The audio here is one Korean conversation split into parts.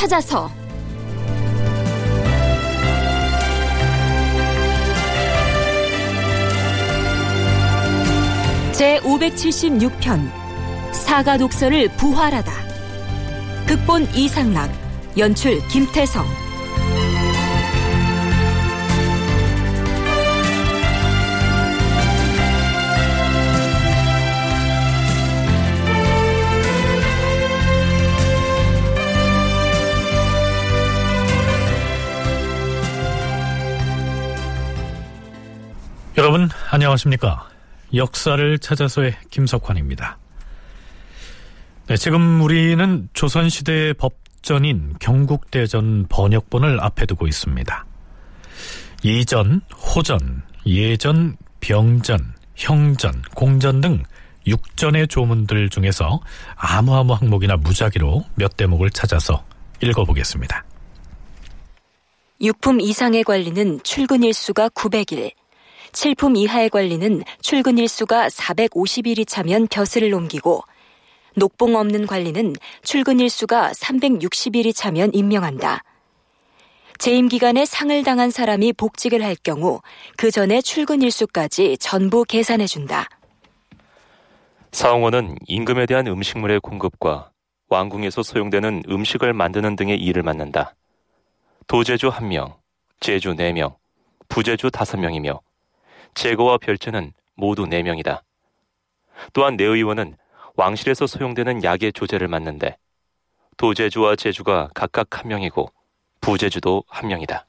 찾아서. 제576편 사가 독서를 부활하다. 극본 이상락, 연출 김태성. 여러분 안녕하십니까? 역사를 찾아서의 김석환입니다. 네, 지금 우리는 조선시대의 법전인 경국대전 번역본을 앞에 두고 있습니다. 이전, 호전, 예전, 병전, 형전, 공전 등 6전의 조문들 중에서 아무아무 항목이나 무작위로 몇 대목을 찾아서 읽어보겠습니다. 유품 이상의 관리는 출근일수가 900일, 7품 이하의 관리는 출근일수가 450일이 차면 벼슬을 옮기고, 녹봉 없는 관리는 출근일수가 360일이 차면 임명한다. 재임기간에 상을 당한 사람이 복직을 할 경우 그 전에 출근일수까지 전부 계산해준다. 사홍원은 임금에 대한 음식물의 공급과 왕궁에서 소용되는 음식을 만드는 등의 일을 맡는다. 도제주 1명, 제주 4명, 부제주 5명이며 제거와 별채는 모두 4명이다. 또한 내의원은 왕실에서 소용되는 약의 조제를 맡는데 도제주와 제주가 각각 1명이고 부제주도 1명이다.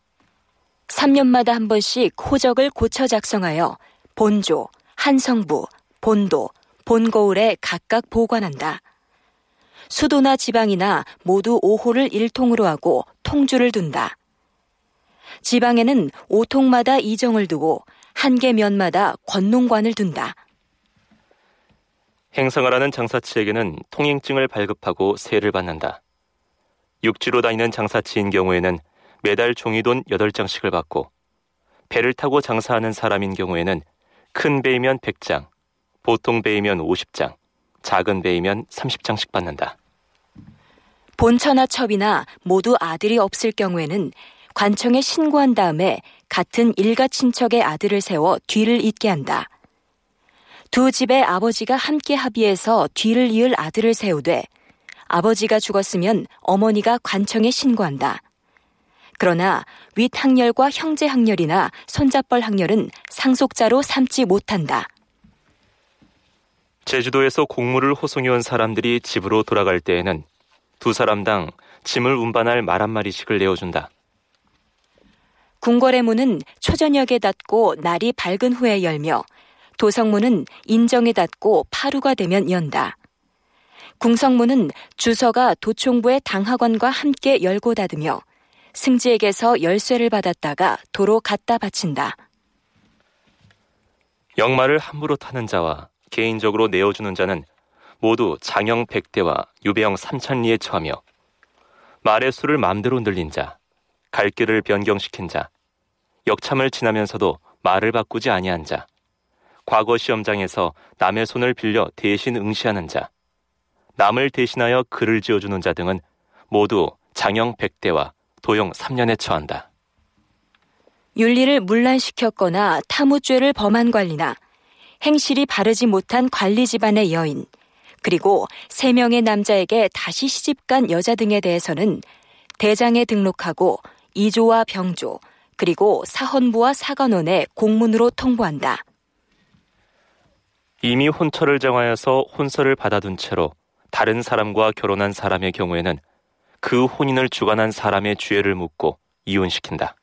3년마다 한 번씩 호적을 고쳐 작성하여 본조, 한성부, 본도, 본거울에 각각 보관한다. 수도나 지방이나 모두 5호를 1통으로 하고 통주를 둔다. 지방에는 5통마다 이정을 두고 한 개 면마다 권농관을 둔다. 행성을 하는 장사치에게는 통행증을 발급하고 세를 받는다. 육지로 다니는 장사치인 경우에는 매달 종이돈 8장씩을 받고, 배를 타고 장사하는 사람인 경우에는 큰 배이면 100장, 보통 배이면 50장, 작은 배이면 30장씩 받는다. 본처나 첩이나 모두 아들이 없을 경우에는 관청에 신고한 다음에 같은 일가 친척의 아들을 세워 뒤를 잇게 한다. 두 집의 아버지가 함께 합의해서 뒤를 이을 아들을 세우되 아버지가 죽었으면 어머니가 관청에 신고한다. 그러나 윗학렬과 형제학렬이나 손자뻘학렬은 상속자로 삼지 못한다. 제주도에서 공무를 호송해온 사람들이 집으로 돌아갈 때에는 2사람당 짐을 운반할 말 한 마리씩을 내어준다. 궁궐의 문은 초저녁에 닫고 날이 밝은 후에 열며 도성문은 인정에 닫고 파루가 되면 연다. 궁성문은 주서가 도총부의 당하관과 함께 열고 닫으며 승지에게서 열쇠를 받았다가 도로 갖다 바친다. 역마를 함부로 타는 자와 개인적으로 내어주는 자는 모두 장형 100대와 유배형 3,000리에 처하며, 말의 수를 마음대로 늘린 자, 갈 길을 변경시킨 자, 역참을 지나면서도 말을 바꾸지 아니한 자, 과거 시험장에서 남의 손을 빌려 대신 응시하는 자, 남을 대신하여 글을 지어주는 자 등은 모두 장형 100대와 도형 3년에 처한다. 윤리를 문란시켰거나 탐우죄를 범한 관리나 행실이 바르지 못한 관리 집안의 여인, 그리고 3명의 남자에게 다시 시집간 여자 등에 대해서는 대장에 등록하고 이조와 병조, 그리고 사헌부와 사관원에 공문으로 통보한다. 이미 혼처를 정하여서 혼서를 받아둔 채로 다른 사람과 결혼한 사람의 경우에는 그 혼인을 주관한 사람의 죄를 묻고 이혼시킨다.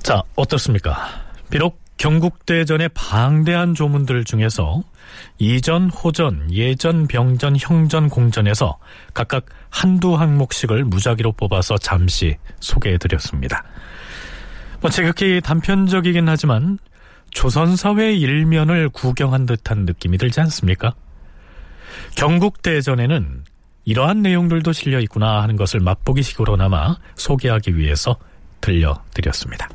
자, 어떻습니까? 비록 경국대전의 방대한 조문들 중에서 이전, 호전, 예전, 병전, 형전, 공전에서 각각 한두 항목씩을 무작위로 뽑아서 잠시 소개해드렸습니다. 지극히 단편적이긴 하지만 조선사회의 일면을 구경한 듯한 느낌이 들지 않습니까? 경국대전에는 이러한 내용들도 실려있구나 하는 것을 맛보기식으로나마 소개하기 위해서 들려드렸습니다.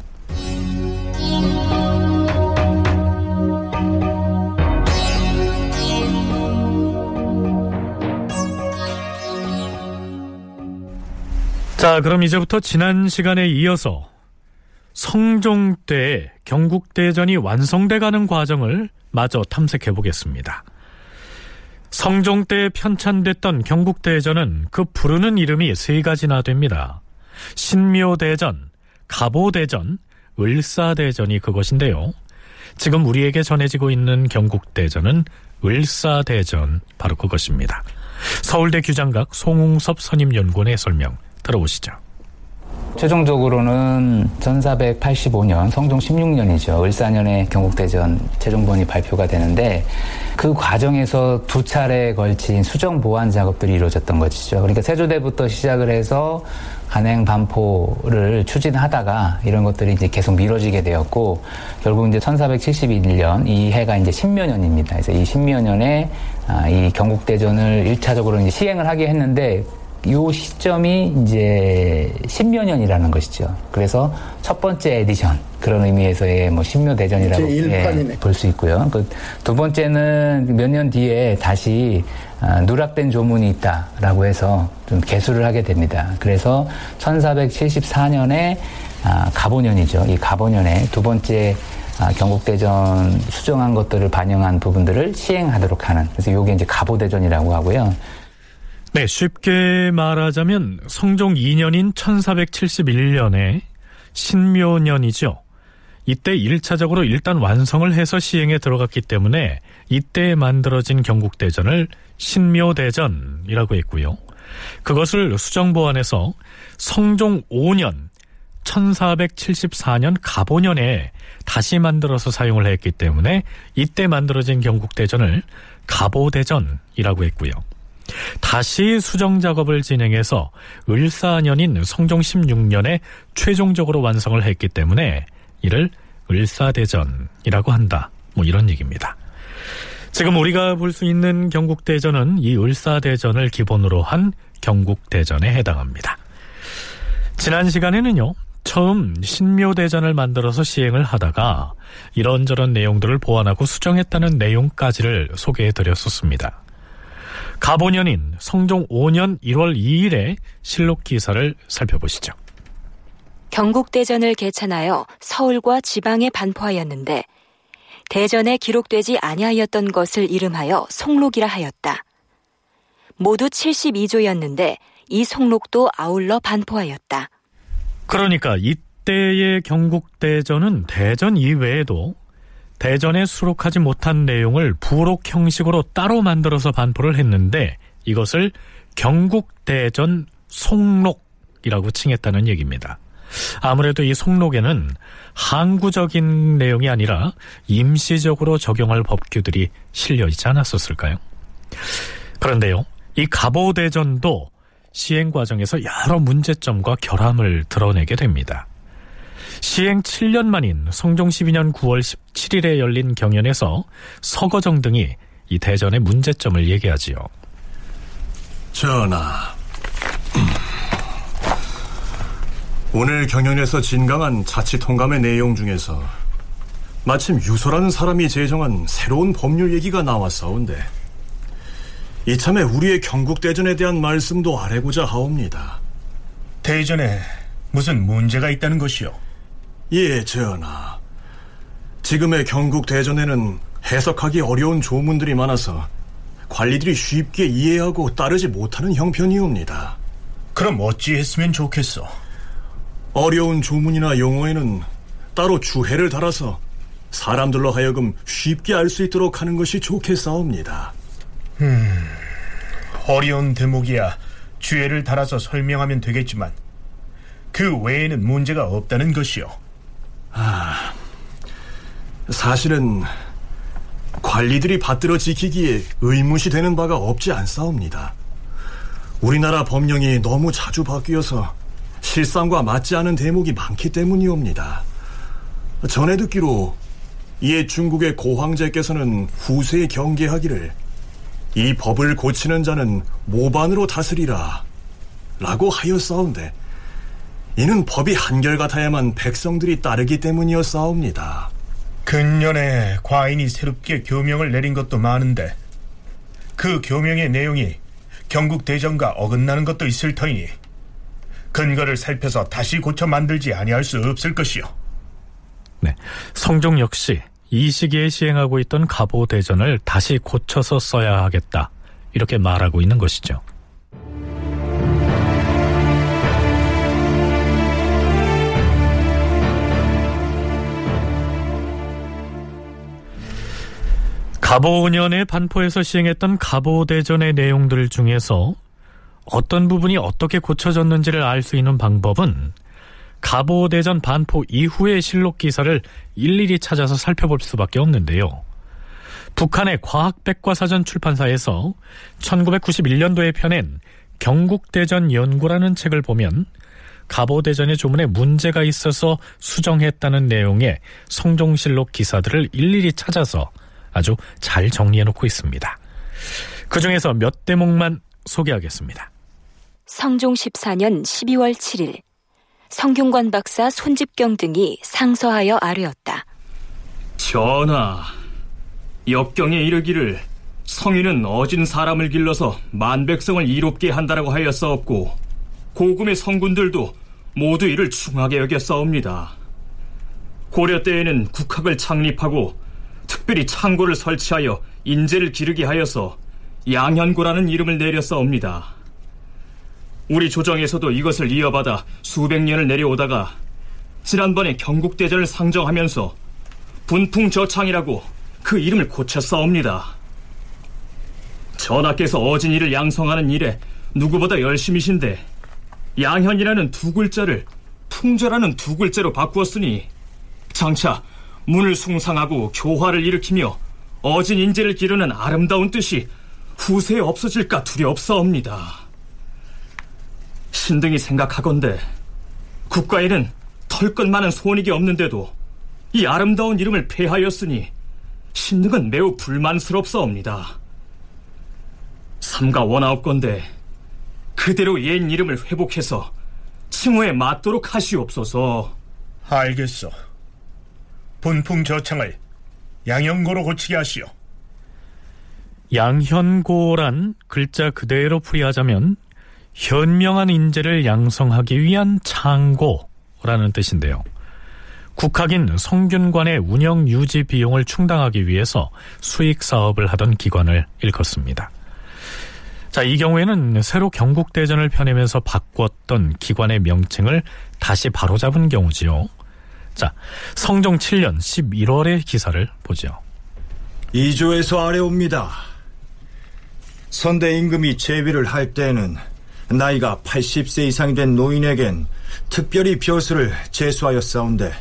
자, 그럼 이제부터 지난 시간에 이어서 성종 때의 경국대전이 완성돼가는 과정을 마저 탐색해보겠습니다. 성종 때에 편찬됐던 경국대전은 그 부르는 이름이 세 가지나 됩니다. 신묘대전, 가보대전, 을사대전이 그것인데요. 지금 우리에게 전해지고 있는 경국대전은 을사대전, 바로 그것입니다. 서울대 규장각 송웅섭 선임연구원의 설명 들어보시죠. 최종적으로는 1485년, 성종 16년이죠. 을사년에 경국대전 최종본이 발표가 되는데 그 과정에서 두 차례에 걸친 수정 보완 작업들이 이루어졌던 것이죠. 그러니까 세조대부터 시작을 해서 간행 반포를 추진하다가 이런 것들이 이제 계속 미뤄지게 되었고 결국 이제 1471년 이 해가 이제 신묘년입니다. 그래서 이 신묘년에 이 경국대전을 1차적으로 이제 시행을 하게 했는데 이 시점이 이제 신묘년이라는 것이죠. 그래서 첫 번째 에디션, 그런 의미에서의 뭐 신묘대전이라고 예, 볼 수 있고요. 그 두 번째는 몇 년 뒤에 다시 누락된 조문이 있다라고 해서 좀 개수를 하게 됩니다. 그래서 1474년에 가보년이죠. 이 가보년에 두 번째 경국대전 수정한 것들을 반영한 부분들을 시행하도록 하는, 그래서 이게 이제 가보대전이라고 하고요. 네, 쉽게 말하자면 성종 2년인 1471년에 신묘년이죠. 이때 1차적으로 일단 완성을 해서 시행에 들어갔기 때문에 이때 만들어진 경국대전을 신묘대전이라고 했고요. 그것을 수정보완해서 성종 5년, 1474년 가보년에 다시 만들어서 사용을 했기 때문에 이때 만들어진 경국대전을 가보대전이라고 했고요. 다시 수정작업을 진행해서 을사년인 성종 16년에 최종적으로 완성을 했기 때문에 이를 을사대전이라고 한다, 뭐 이런 얘기입니다. 지금 우리가 볼 수 있는 경국대전은 이 을사대전을 기본으로 한 경국대전에 해당합니다. 지난 시간에는요, 처음 신묘대전을 만들어서 시행을 하다가 이런저런 내용들을 보완하고 수정했다는 내용까지를 소개해드렸었습니다. 가보년인 성종 5년 1월 2일에 실록 기사를 살펴보시죠. 경국대전을 개찬하여 서울과 지방에 반포하였는데 대전에 기록되지 아니하였던 것을 이름하여 송록이라 하였다. 모두 72조였는데 이 송록도 아울러 반포하였다. 그러니까 이때의 경국대전은 대전 이외에도 대전에 수록하지 못한 내용을 부록 형식으로 따로 만들어서 반포를 했는데 이것을 경국대전 송록이라고 칭했다는 얘기입니다. 아무래도 이 송록에는 항구적인 내용이 아니라 임시적으로 적용할 법규들이 실려있지 않았었을까요? 그런데요, 이 가보대전도 시행 과정에서 여러 문제점과 결함을 드러내게 됩니다. 시행 7년 만인 성종 12년 9월 17일에 열린 경연에서 서거정 등이 이 대전의 문제점을 얘기하지요. 전하, 오늘 경연에서 진강한 자치통감의 내용 중에서 마침 유소라는 사람이 제정한 새로운 법률 얘기가 나왔사온데 이참에 우리의 경국대전에 대한 말씀도 아뢰고자 하옵니다. 대전에 무슨 문제가 있다는 것이요? 예, 전하. 지금의 경국대전에는 해석하기 어려운 조문들이 많아서 관리들이 쉽게 이해하고 따르지 못하는 형편이옵니다. 그럼 어찌했으면 좋겠어? 어려운 조문이나 용어에는 따로 주해를 달아서 사람들로 하여금 쉽게 알 수 있도록 하는 것이 좋겠사옵니다. 어려운 대목이야 주해를 달아서 설명하면 되겠지만 그 외에는 문제가 없다는 것이요. 사실은 관리들이 받들어 지키기에 의무시 되는 바가 없지 않사옵니다. 우리나라 법령이 너무 자주 바뀌어서 실상과 맞지 않은 대목이 많기 때문이옵니다. 전해 듣기로 옛 중국의 고황제께서는 후세에 경계하기를 이 법을 고치는 자는 모반으로 다스리라 라고 하였사온데 이는 법이 한결같아야만 백성들이 따르기 때문이었사옵니다. 근년에 과인이 새롭게 교명을 내린 것도 많은데 그 교명의 내용이 경국대전과 어긋나는 것도 있을 터이니 근거를 살펴서 다시 고쳐 만들지 아니할 수 없을 것이요. 네, 성종 역시 이 시기에 시행하고 있던 가보대전을 다시 고쳐서 써야 하겠다, 이렇게 말하고 있는 것이죠. 가보 5년에 반포에서 시행했던 가보대전의 내용들 중에서 어떤 부분이 어떻게 고쳐졌는지를 알 수 있는 방법은 가보대전 반포 이후의 실록 기사를 일일이 찾아서 살펴볼 수밖에 없는데요. 북한의 과학백과사전 출판사에서 1991년도에 펴낸 경국대전 연구라는 책을 보면 가보대전의 조문에 문제가 있어서 수정했다는 내용의 성종실록 기사들을 일일이 찾아서 아주 잘 정리해놓고 있습니다. 그 중에서 몇 대목만 소개하겠습니다. 성종 14년 12월 7일 성균관 박사 손집경 등이 상서하여 아뢰었다. 전하, 역경에 이르기를 성인은 어진 사람을 길러서 만백성을 이롭게 한다라고 하였사옵고 고금의 성군들도 모두 이를 중하게 여겼사옵니다. 고려 때에는 국학을 창립하고 특별히 창고를 설치하여 인재를 기르게 하여서 양현고라는 이름을 내렸사옵니다. 우리 조정에서도 이것을 이어받아 수백 년을 내려오다가 지난번에 경국대전을 상정하면서 분풍저창이라고 그 이름을 고쳤사옵니다. 전하께서 어진이를 양성하는 일에 누구보다 열심이신데 양현이라는 두 글자를 풍저라는 두 글자로 바꾸었으니 장차 문을 숭상하고 교화를 일으키며 어진 인재를 기르는 아름다운 뜻이 후세에 없어질까 두렵사옵니다. 신등이 생각하건대 국가에는 털끝 많은 손익이 없는데도 이 아름다운 이름을 폐하였으니 신등은 매우 불만스럽사옵니다. 삼가 원하옵건대 그대로 옛 이름을 회복해서 칭호에 맞도록 하시옵소서. 알겠소. 분풍저창을 양현고로 고치게 하시오. 양현고란 글자 그대로 풀이하자면 현명한 인재를 양성하기 위한 창고라는 뜻인데요. 국학인 성균관의 운영 유지 비용을 충당하기 위해서 수익 사업을 하던 기관을 일컫습니다. 자, 이 경우에는 새로 경국대전을 펴내면서 바꿨던 기관의 명칭을 다시 바로잡은 경우지요. 자, 성종 7년 11월의 기사를 보죠. 이조에서 아래옵니다. 선대 임금이 제위를 할 때에는 나이가 80세 이상이 된 노인에겐 특별히 벼슬을 제수하였사온데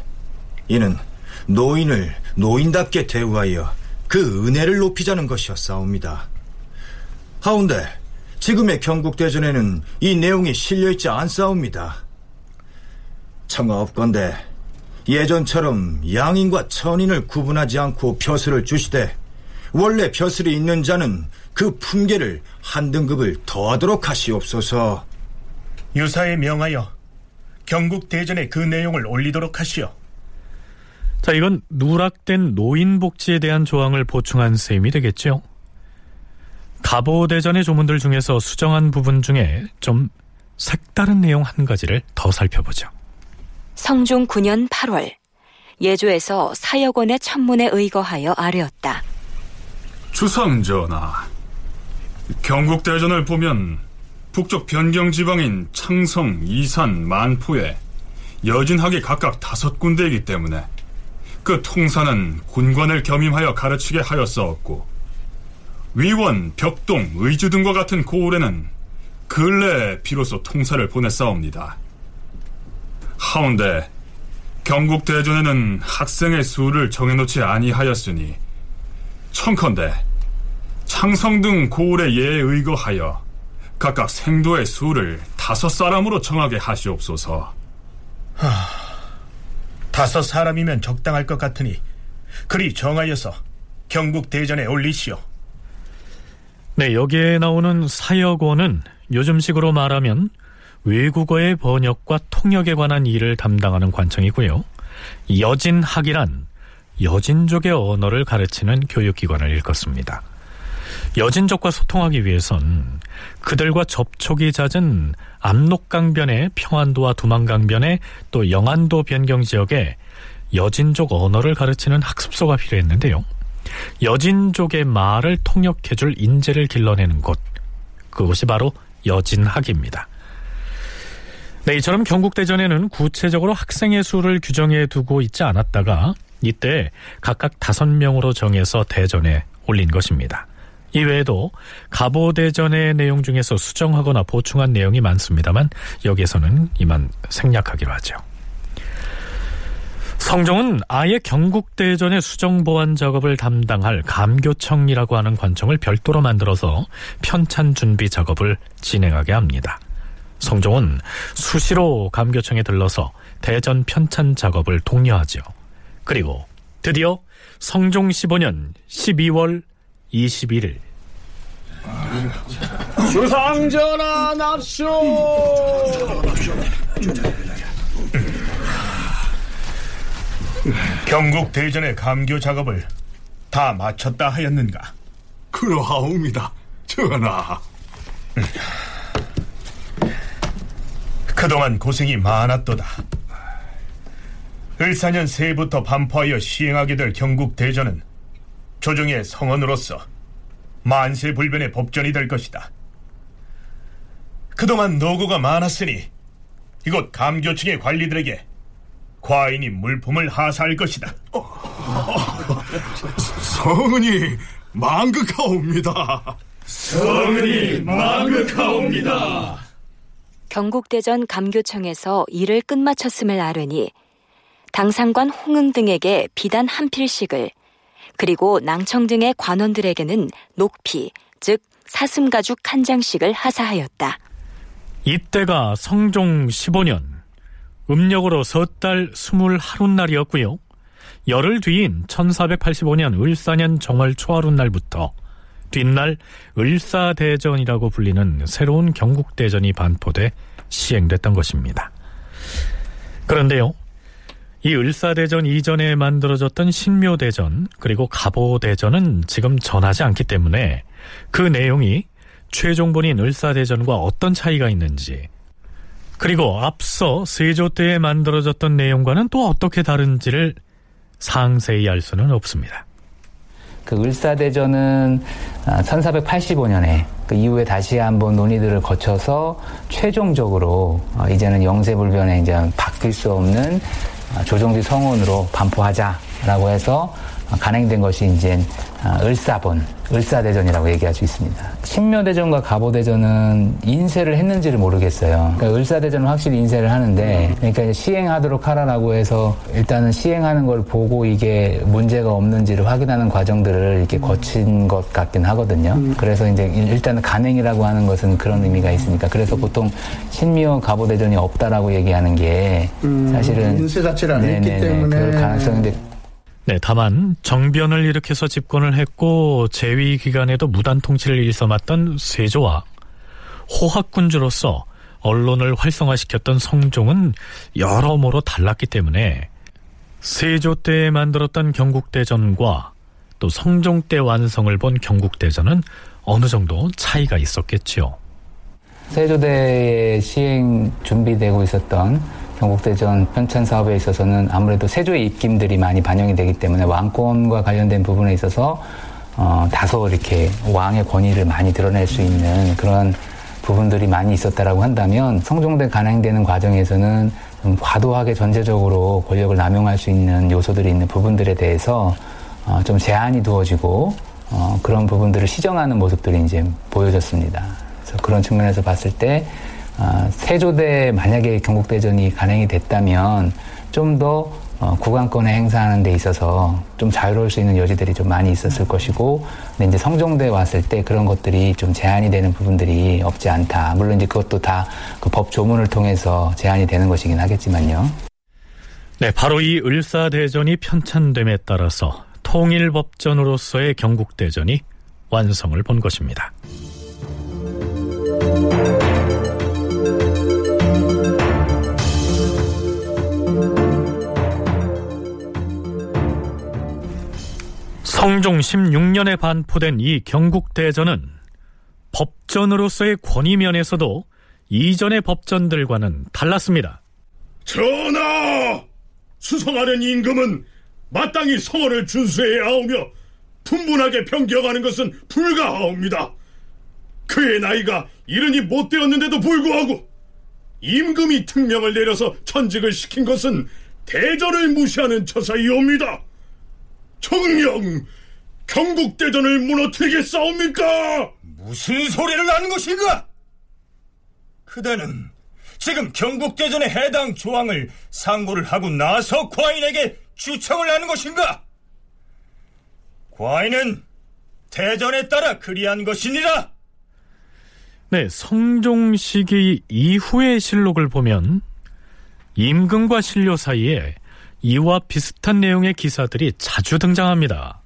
이는 노인을 노인답게 대우하여 그 은혜를 높이자는 것이었사옵니다. 하운데 지금의 경국대전에는 이 내용이 실려있지 않사옵니다. 청하옵건대 예전처럼 양인과 천인을 구분하지 않고 벼슬을 주시되 원래 벼슬이 있는 자는 그 품계를 한 등급을 더하도록 하시옵소서. 유사에 명하여 경국대전에 그 내용을 올리도록 하시오. 자, 이건 누락된 노인복지에 대한 조항을 보충한 셈이 되겠죠. 가보대전의 조문들 중에서 수정한 부분 중에 좀 색다른 내용 한 가지를 더 살펴보죠. 성종 9년 8월 예조에서 사역원의 천문에 의거하여 아뢰었다. 주상전하, 경국대전을 보면 북쪽 변경지방인 창성, 이산, 만포에 여진학이 각각 5군데이기 때문에 그 통사는 군관을 겸임하여 가르치게 하였사옵고 위원, 벽동, 의주 등과 같은 고을에는 근래에 비로소 통사를 보냈사옵니다. 하운데 경국대전에는 학생의 수를 정해놓지 아니하였으니 청컨대 창성 등 고을의 예에 의거하여 각각 생도의 수를 5사람으로 정하게 하시옵소서. 5사람이면 적당할 것 같으니 그리 정하여서 경국대전에 올리시오. 네, 여기에 나오는 사역원은 요즘식으로 말하면 외국어의 번역과 통역에 관한 일을 담당하는 관청이고요. 여진학이란 여진족의 언어를 가르치는 교육기관을 일컫습니다. 여진족과 소통하기 위해선 그들과 접촉이 잦은 압록강변의 평안도와 두만강변의 또 영안도 변경지역에 여진족 언어를 가르치는 학습소가 필요했는데요. 여진족의 말을 통역해줄 인재를 길러내는 곳, 그곳이 바로 여진학입니다. 네, 이처럼 경국대전에는 구체적으로 학생의 수를 규정해 두고 있지 않았다가 이때 각각 5명으로 정해서 대전에 올린 것입니다. 이외에도 가보대전의 내용 중에서 수정하거나 보충한 내용이 많습니다만 여기에서는 이만 생략하기로 하죠. 성종은 아예 경국대전의 수정보완 작업을 담당할 감교청이라고 하는 관청을 별도로 만들어서 편찬 준비 작업을 진행하게 합니다. 성종은 수시로 감교청에 들러서 대전 편찬 작업을 독려하죠. 그리고 드디어 성종 15년 12월 21일 주상전하 납시오. 경국대전의 감교 작업을 다 마쳤다 하였는가? 그러하옵니다, 전하. 그동안 고생이 많았도다. 을사년 새해부터 반포하여 시행하게 될 경국대전은 조정의 성언으로서 만세불변의 법전이 될 것이다. 그동안 노고가 많았으니 이곳 감교층의 관리들에게 과인이 물품을 하사할 것이다. 성은이 만극하옵니다. 성은이 만극하옵니다. 경국대전 감교청에서 일을 끝마쳤음을 아뢰니 당상관 홍응 등에게 비단 한 필씩을, 그리고 낭청 등의 관원들에게는 녹피, 즉 사슴가죽 한 장씩을 하사하였다. 이때가 성종 15년, 음력으로 섣달 21날이었고요. 열흘 뒤인 1485년 을사년 정월 초하룻날부터 뒷날 을사대전이라고 불리는 새로운 경국대전이 반포돼 시행됐던 것입니다. 그런데요, 이 을사대전 이전에 만들어졌던 신묘대전 그리고 가보대전은 지금 전하지 않기 때문에 그 내용이 최종본인 을사대전과 어떤 차이가 있는지, 그리고 앞서 세조 때에 만들어졌던 내용과는 또 어떻게 다른지를 상세히 알 수는 없습니다. 그 을사대전은 1485년에 그 이후에 다시 한번 논의들을 거쳐서 최종적으로 이제는 영세불변에 이제 바뀔 수 없는 조정지 성원으로 반포하자라고 해서 간행된 것이 이제 을사본, 을사대전이라고 얘기할 수 있습니다. 신묘대전과 가보대전은 인쇄를 했는지를 모르겠어요. 그러니까 을사대전은 확실히 인쇄를 하는데, 그러니까 시행하도록 하라라고 해서 일단은 시행하는 걸 보고 이게 문제가 없는지를 확인하는 과정들을 이렇게 거친 것 같긴 하거든요. 그래서 이제 일단은 간행이라고 하는 것은 그런 의미가 있으니까, 그래서 보통 신묘 가보대전이 없다라고 얘기하는 게 사실은 인쇄 자체를 안 했기 때문에 그럴 가능성인데. 네, 다만 정변을 일으켜서 집권을 했고 재위 기간에도 무단 통치를 일삼았던 세조와 호학군주로서 언론을 활성화시켰던 성종은 여러모로 달랐기 때문에 세조 때 만들었던 경국대전과 또 성종 때 완성을 본 경국대전은 어느 정도 차이가 있었겠죠. 세조대에 시행 준비되고 있었던 경국대전 편찬 사업에 있어서는 아무래도 세조의 입김들이 많이 반영이 되기 때문에 왕권과 관련된 부분에 있어서 다소 이렇게 왕의 권위를 많이 드러낼 수 있는 그런 부분들이 많이 있었다라고 한다면, 성종대 간행되는 과정에서는 좀 과도하게 전제적으로 권력을 남용할 수 있는 요소들이 있는 부분들에 대해서 좀 제한이 두어지고 그런 부분들을 시정하는 모습들이 이제 보여졌습니다. 그래서 그런 측면에서 봤을 때 세조대 만약에 경국대전이 간행이 됐다면 좀 더 국왕권을 행사하는 데 있어서 좀 자유로울 수 있는 여지들이 좀 많이 있었을 것이고, 근데 이제 성종대에 왔을 때 그런 것들이 좀 제한이 되는 부분들이 없지 않다. 물론 이제 그것도 다 그 법 조문을 통해서 제한이 되는 것이긴 하겠지만요. 네, 바로 이 을사대전이 편찬됨에 따라서 통일법전으로서의 경국대전이 완성을 본 것입니다. 성종 16년에 반포된 이 경국대전은 법전으로서의 권위면에서도 이전의 법전들과는 달랐습니다. 전하! 수성하는 임금은 마땅히 성언을 준수해야 하오며 분분하게 변경하는 것은 불가하옵니다. 그의 나이가 이른이 못되었는데도 불구하고 임금이 특명을 내려서 천직을 시킨 것은 대전을 무시하는 처사이옵니다. 정녕 경국대전을 무너뜨리겠사옵니까? 무슨 소리를 하는 것인가? 그대는 지금 경국대전의 해당 조항을 상고를 하고 나서 과인에게 추청을 하는 것인가? 과인은 대전에 따라 그리한 것이니라. 네, 성종 시기 이후의 실록을 보면 임금과 신료 사이에 이와 비슷한 내용의 기사들이 자주 등장합니다.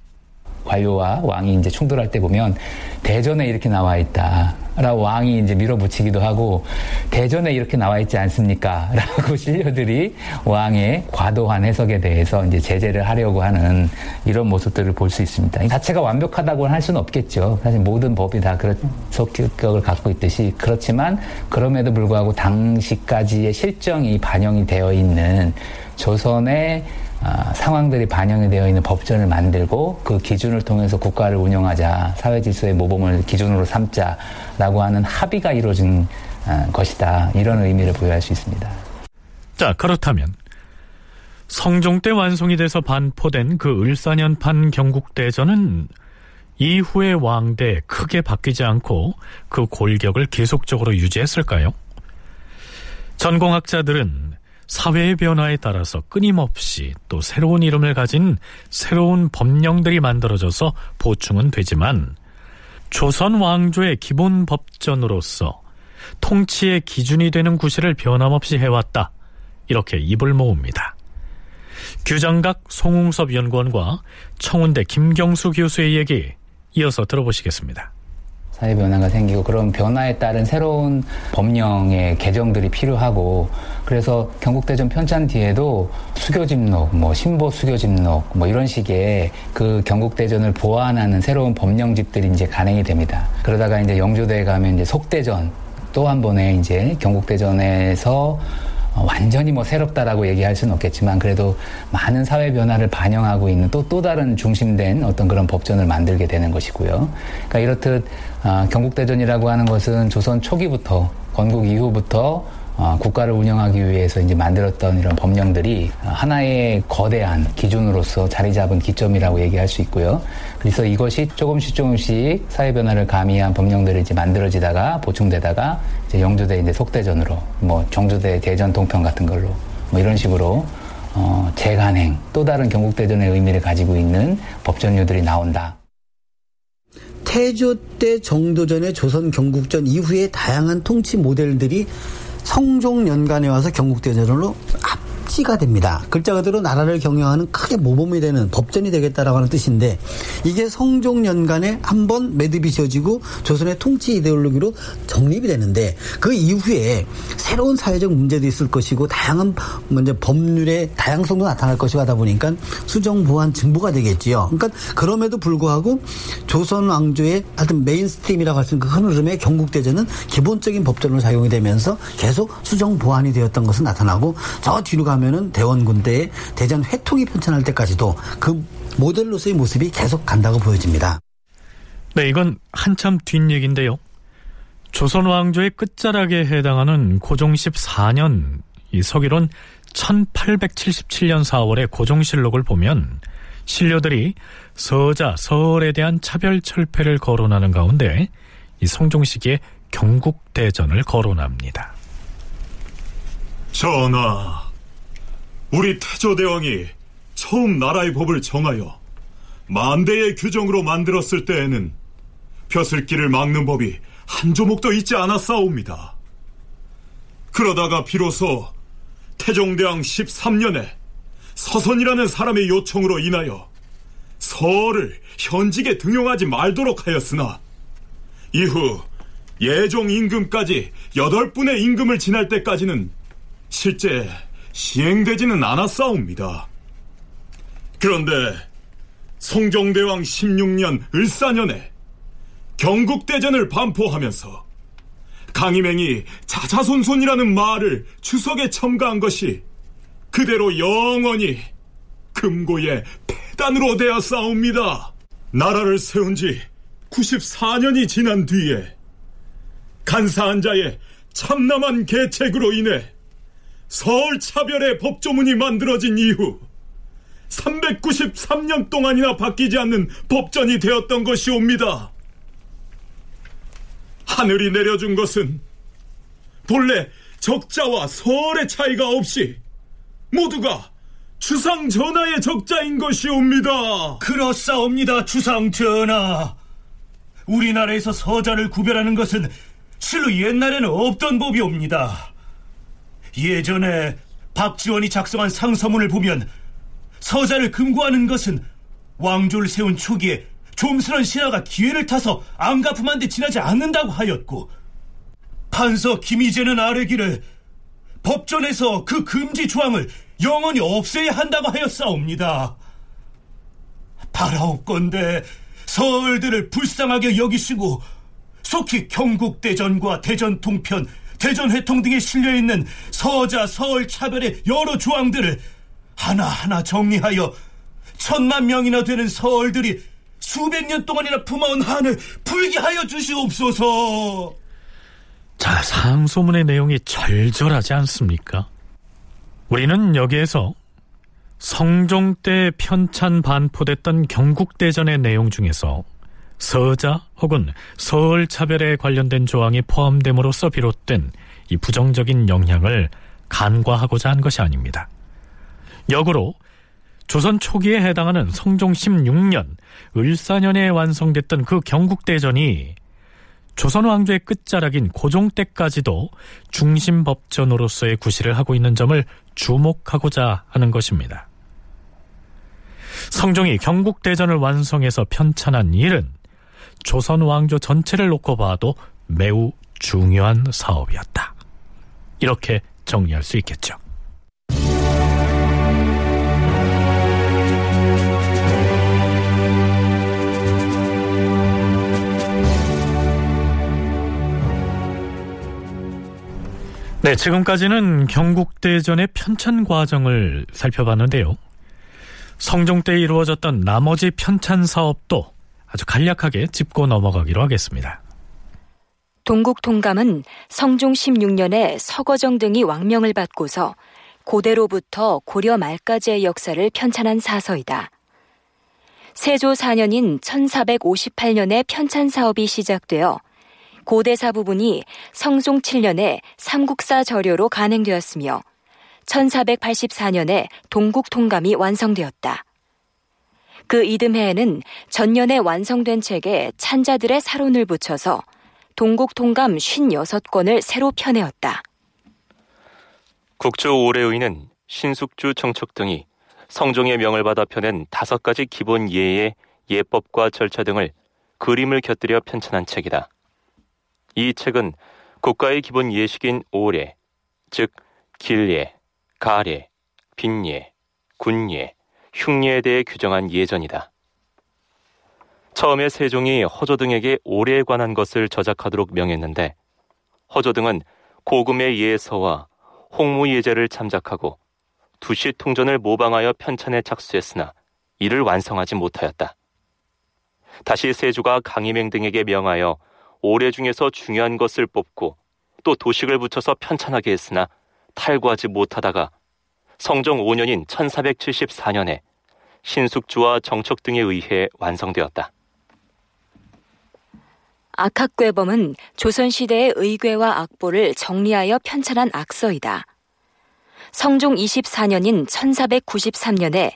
관료와 왕이 이제 충돌할 때 보면 대전에 이렇게 나와 있다라고 왕이 이제 밀어붙이기도 하고, 대전에 이렇게 나와 있지 않습니까라고 신료들이 왕의 과도한 해석에 대해서 이제 제재를 하려고 하는 이런 모습들을 볼 수 있습니다. 자체가 완벽하다고는 할 수는 없겠죠. 사실 모든 법이 다 그런 성격을 갖고 있듯이. 그렇지만 그럼에도 불구하고 당시까지의 실정이 반영이 되어 있는 조선의 상황들이 반영이 되어 있는 법전을 만들고 그 기준을 통해서 국가를 운영하자, 사회 질서의 모범을 기준으로 삼자라고 하는 합의가 이루어진 것이다, 이런 의미를 부여할 수 있습니다. 자, 그렇다면 성종 때 완성이 돼서 반포된 그 을사년판 경국대전은 이후의 왕대에 크게 바뀌지 않고 그 골격을 계속적으로 유지했을까요? 전공학자들은 사회의 변화에 따라서 끊임없이 또 새로운 이름을 가진 새로운 법령들이 만들어져서 보충은 되지만, 조선 왕조의 기본 법전으로서 통치의 기준이 되는 구실을 변함없이 해왔다, 이렇게 입을 모읍니다. 규장각 송웅섭 연구원과 청운대 김경수 교수의 얘기 이어서 들어보시겠습니다. 사회 변화가 생기고 그런 변화에 따른 새로운 법령의 개정들이 필요하고, 그래서 경국대전 편찬 뒤에도 수교집록, 신보 수교집록 이런 식의 그 경국대전을 보완하는 새로운 법령집들이 이제 간행이 됩니다. 그러다가 이제 영조대에 가면 이제 속대전, 또 한 번에 이제 경국대전에서 완전히 새롭다라고 얘기할 수는 없겠지만 그래도 많은 사회 변화를 반영하고 있는 또 다른 중심된 어떤 그런 법전을 만들게 되는 것이고요. 그러니까 이렇듯 경국대전이라고 하는 것은 조선 초기부터 건국 이후부터 국가를 운영하기 위해서 이제 만들었던 이런 법령들이 하나의 거대한 기준으로서 자리 잡은 기점이라고 얘기할 수 있고요. 그래서 이것이 조금씩 사회 변화를 가미한 법령들이 이제 만들어지다가 보충되다가 이제 영조대 이제 속대전으로, 정조대 대전 동편 같은 걸로 이런 식으로 재간행, 또 다른 경국대전의 의미를 가지고 있는 법전류들이 나온다. 태조 때 정도전의 조선 경국전 이후에 다양한 통치 모델들이 성종 연간에 와서 경국대전으로 합치가 됩니다. 글자 그대로 나라를 경영하는 크게 모범이 되는 법전이 되겠다라고 하는 뜻인데, 이게 성종 연간에 한번 매듭이 지어지고 조선의 통치 이데올로기로 정립이 되는데, 그 이후에 새로운 사회적 문제도 있을 것이고 다양한 먼저 법률의 다양성도 나타날 것이고 하다 보니까 수정 보완 증보가 되겠지요. 그러니까 그럼에도 불구하고 조선 왕조의 하여튼 메인스트림이라고 할 수 있는 그 흐름의 경국대전은 기본적인 법전으로 작용이 되면서 계속 수정 보완이 되었던 것은 나타나고, 저 뒤로 가면은 대원군 때의 대전 회통이 편찬할 때까지도 그 모델로서의 모습이 계속 간다고 보여집니다. 네, 이건 한참 뒷얘기인데요. 조선 왕조의 끝자락에 해당하는 고종 14년, 이 서기론 1877년 4월의 고종실록을 보면 신료들이 서자, 서을에 대한 차별 철폐를 거론하는 가운데 이 성종 시기의 경국대전을 거론합니다. 전하, 우리 태조대왕이 처음 나라의 법을 정하여 만대의 규정으로 만들었을 때에는 벼슬길을 막는 법이 한 조목도 있지 않았사옵니다. 그러다가 비로소 태종대왕 13년에 서선이라는 사람의 요청으로 인하여 서를 현직에 등용하지 말도록 하였으나, 이후 예종 임금까지 8분의 임금을 지날 때까지는 실제 시행되지는 않았사옵니다. 그런데 성종대왕 16년 을사년에 경국대전을 반포하면서 강희맹이 자자손손이라는 말을 주석에 첨가한 것이 그대로 영원히 금고의 폐단으로 되어 싸웁니다. 나라를 세운 지 94년이 지난 뒤에 간사한 자의 참남한 계책으로 인해 서울차별의 법조문이 만들어진 이후 393년 동안이나 바뀌지 않는 법전이 되었던 것이옵니다. 하늘이 내려준 것은 본래 적자와 설의 차이가 없이 모두가 주상전하의 적자인 것이옵니다. 그렇사옵니다, 주상전하. 우리나라에서 서자를 구별하는 것은 실로 옛날에는 없던 법이옵니다. 예전에 박지원이 작성한 상서문을 보면 서자를 금고하는 것은 왕조를 세운 초기에 좀스런 신하가 기회를 타서 암가품한 데 지나지 않는다고 하였고, 판서 김이재는 아뢰기를 법전에서 그 금지 조항을 영원히 없애야 한다고 하였사옵니다. 바라옵건대 서을들을 불쌍하게 여기시고 속히 경국대전과 대전통편, 대전회통 등에 실려있는 서자, 서을차별의 여러 조항들을 하나하나 정리하여 1,000만 명이나 되는 서얼들이 수백 년 동안이나 품어온 한을 풀게 하여 주시옵소서. 자, 상소문의 내용이 절절하지 않습니까? 우리는 여기에서 성종 때 편찬 반포됐던 경국대전의 내용 중에서 서자 혹은 서얼 차별에 관련된 조항이 포함됨으로써 비롯된 이 부정적인 영향을 간과하고자 한 것이 아닙니다. 역으로 조선 초기에 해당하는 성종 16년 을사년에 완성됐던 그 경국대전이 조선 왕조의 끝자락인 고종 때까지도 중심 법전으로서의 구실을 하고 있는 점을 주목하고자 하는 것입니다. 성종이 경국대전을 완성해서 편찬한 일은 조선 왕조 전체를 놓고 봐도 매우 중요한 사업이었다. 이렇게 정리할 수 있겠죠. 네, 지금까지는 경국대전의 편찬 과정을 살펴봤는데요. 성종 때 이루어졌던 나머지 편찬 사업도 아주 간략하게 짚고 넘어가기로 하겠습니다. 동국통감은 성종 16년에 서거정 등이 왕명을 받고서 고대로부터 고려 말까지의 역사를 편찬한 사서이다. 세조 4년인 1458년에 편찬 사업이 시작되어 고대사 부분이 성종 7년에 삼국사 저료로 간행되었으며 1484년에 동국통감이 완성되었다. 그 이듬해에는 전년에 완성된 책에 찬자들의 사론을 붙여서 동국통감 56권을 새로 펴내었다. 국조오례의는 신숙주, 정척 등이 성종의 명을 받아 펴낸 5가지 기본 예의, 예법과 절차 등을 그림을 곁들여 편찬한 책이다. 이 책은 국가의 기본 예식인 오례, 즉 길예, 가례, 빈예, 군예, 흉예에 대해 규정한 예전이다. 처음에 세종이 허조 등에게 오례에 관한 것을 저작하도록 명했는데, 허조 등은 고금의 예서와 홍무 예제를 참작하고 두시 통전을 모방하여 편찬에 착수했으나 이를 완성하지 못하였다. 다시 세조가 강희맹 등에게 명하여 오례 중에서 중요한 것을 뽑고 또 도식을 붙여서 편찬하게 했으나 탈구하지 못하다가 성종 5년인 1474년에 신숙주와 정척 등에 의해 완성되었다. 악학궤범은 조선시대의 의궤와 악보를 정리하여 편찬한 악서이다. 성종 24년인 1493년에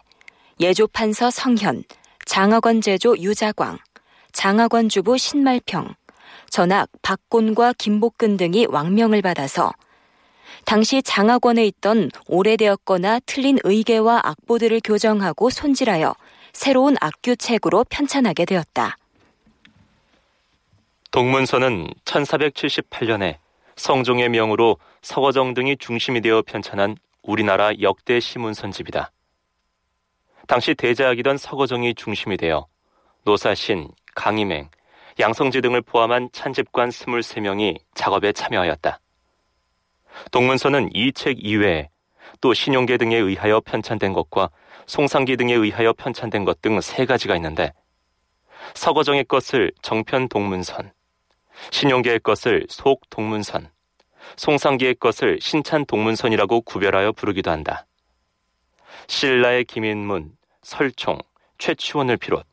예조판서 성현, 장학원 제조 유자광, 장학원 주부 신말평, 전학 박곤과 김복근 등이 왕명을 받아서 당시 장학원에 있던 오래되었거나 틀린 의궤와 악보들을 교정하고 손질하여 새로운 악규책으로 편찬하게 되었다. 동문선은 1478년에 성종의 명으로 서거정 등이 중심이 되어 편찬한 우리나라 역대 시문선집이다. 당시 대자학이던 서거정이 중심이 되어 노사신, 강희맹, 양성지 등을 포함한 찬집관 23명이 작업에 참여하였다. 동문서는 이 책 이외에 또 신용계 등에 의하여 편찬된 것과 송상기 등에 의하여 편찬된 것 등 3가지가 있는데, 서거정의 것을 정편 동문선, 신용계의 것을 속 동문선, 송상기의 것을 신찬 동문선이라고 구별하여 부르기도 한다. 신라의 김인문, 설총, 최치원을 비롯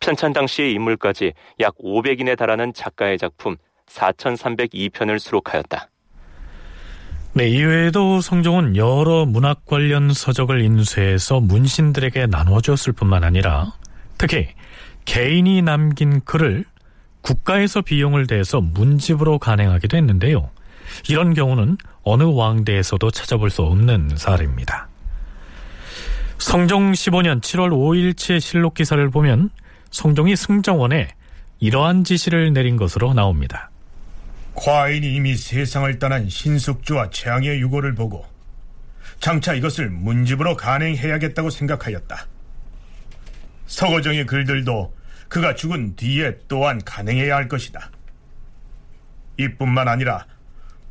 편찬 당시의 인물까지 약 500인에 달하는 작가의 작품 4,302편을 수록하였다. 네, 이외에도 성종은 여러 문학 관련 서적을 인쇄해서 문신들에게 나눠줬을 뿐만 아니라 특히 개인이 남긴 글을 국가에서 비용을 대서 문집으로 간행하기도 했는데요. 이런 경우는 어느 왕대에서도 찾아볼 수 없는 사례입니다. 성종 15년 7월 5일치의 실록 기사를 보면 성종이 승정원에 이러한 지시를 내린 것으로 나옵니다. 과인이 이미 세상을 떠난 신숙주와 최항의 유고를 보고 장차 이것을 문집으로 간행해야겠다고 생각하였다. 서거정의 글들도 그가 죽은 뒤에 또한 간행해야 할 것이다. 이뿐만 아니라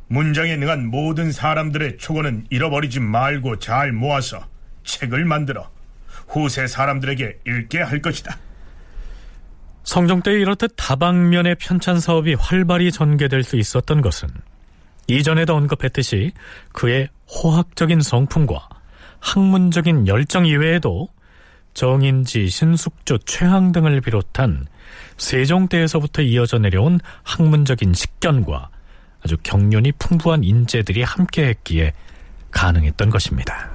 문장에 능한 모든 사람들의 초고는 잃어버리지 말고 잘 모아서 책을 만들어 후세 사람들에게 읽게 할 것이다. 성종 때 이렇듯 다방면의 편찬 사업이 활발히 전개될 수 있었던 것은 이전에도 언급했듯이 그의 호학적인 성품과 학문적인 열정 이외에도 정인지, 신숙주, 최항 등을 비롯한 세종 때에서부터 이어져 내려온 학문적인 식견과 아주 경륜이 풍부한 인재들이 함께했기에 가능했던 것입니다.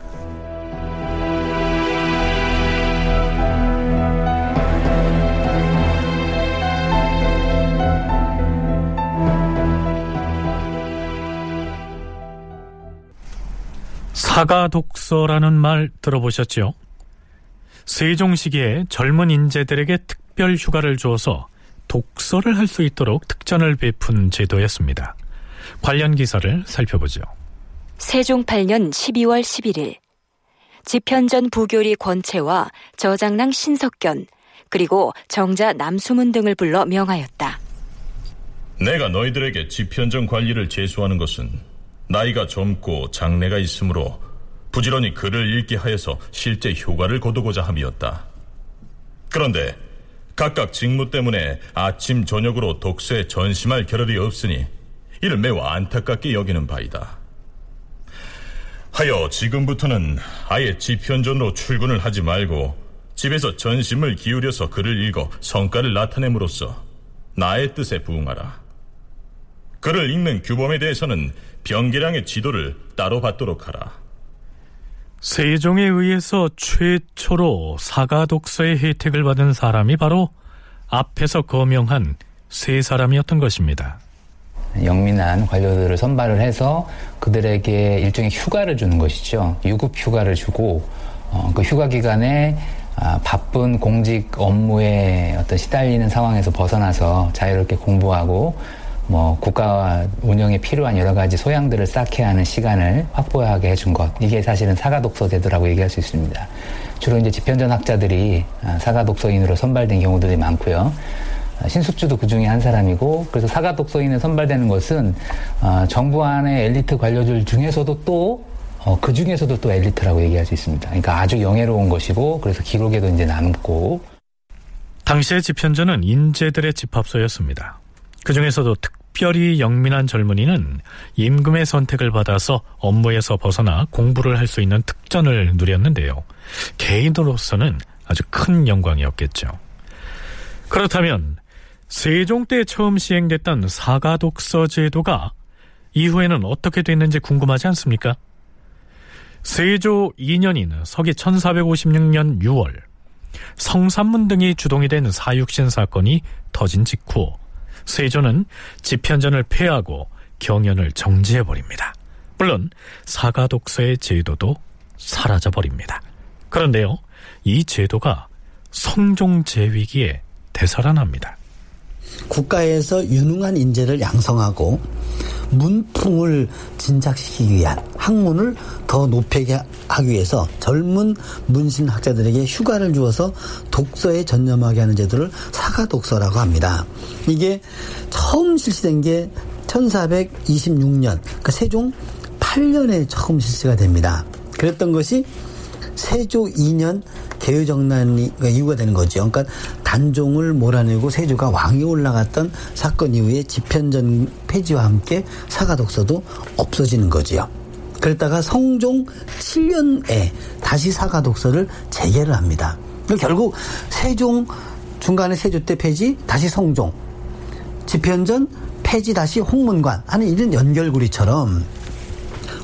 사가독서라는 말 들어보셨죠? 세종 시기에 젊은 인재들에게 특별 휴가를 줘서 독서를 할 수 있도록 특전을 베푼 제도였습니다. 관련 기사를 살펴보죠. 세종 8년 12월 11일 집현전 부교리 권채와 저장랑 신석견 그리고 정자 남수문 등을 불러 명하였다. 내가 너희들에게 집현전 관리를 제수하는 것은 나이가 젊고 장래가 있으므로 부지런히 글을 읽게 하여서 실제 효과를 거두고자 함이었다. 그런데 각각 직무 때문에 아침 저녁으로 독서에 전심할 겨를이 없으니 이를 매우 안타깝게 여기는 바이다. 하여 지금부터는 아예 집현전으로 출근을 하지 말고 집에서 전심을 기울여서 글을 읽어 성과를 나타냄으로써 나의 뜻에 부응하라. 글을 읽는 규범에 대해서는 병기량의 지도를 따로 받도록 하라. 세종에 의해서 최초로 사가독서의 혜택을 받은 사람이 바로 앞에서 거명한 3사람이었던 것입니다. 영민한 관료들을 선발을 해서 그들에게 일종의 휴가를 주는 것이죠. 유급 휴가를 주고 그 휴가 기간에 바쁜 공직 업무에 어떤 시달리는 상황에서 벗어나서 자유롭게 공부하고 국가와 운영에 필요한 여러 가지 소양들을 쌓게야 하는 시간을 확보하게 해준 것, 이게 사실은 사가독서 제도라고 얘기할 수 있습니다. 주로 이제 집현전 학자들이 사가독서인으로 선발된 경우들이 많고요. 신숙주도 그 중에 한 사람이고, 그래서 사가독서인에 선발되는 것은 정부 안의 엘리트 관료들 중에서도 또 그 중에서도 또 엘리트라고 얘기할 수 있습니다. 그러니까 아주 영예로운 것이고, 그래서 기록에도 이제 남고. 당시의 집현전은 인재들의 집합소였습니다. 그 중에서도 특별히 영민한 젊은이는 임금의 선택을 받아서 업무에서 벗어나 공부를 할 수 있는 특전을 누렸는데요. 개인으로서는 아주 큰 영광이었겠죠. 그렇다면 세종 때 처음 시행됐던 사가독서 제도가 이후에는 어떻게 됐는지 궁금하지 않습니까? 세조 2년인 서기 1456년 6월 성산문 등이 주동이 된 사육신 사건이 터진 직후 세조는 집현전을 폐하고 경연을 정지해버립니다. 물론 사가독서의 제도도 사라져버립니다. 그런데요, 이 제도가 성종 재위기에 되살아납니다. 국가에서 유능한 인재를 양성하고 문풍을 진작시키기 위한, 학문을 더 높이게 하기 위해서 젊은 문신학자들에게 휴가를 주어서 독서에 전념하게 하는 제도를 사가독서라고 합니다. 이게 처음 실시된 게 1426년, 그러니까 세종 8년에 처음 실시가 됩니다. 그랬던 것이 세조 2년 개유정난이 이유가 되는 거죠. 그러니까 단종을 몰아내고 세조가 왕이 올라갔던 사건 이후에 집현전 폐지와 함께 사가독서도 없어지는 거지요. 그랬다가 성종 7년에 다시 사가독서를 재개를 합니다. 결국 세종 중간에 세조 때 폐지, 다시 성종, 집현전 폐지, 다시 홍문관 하는 이런 연결고리처럼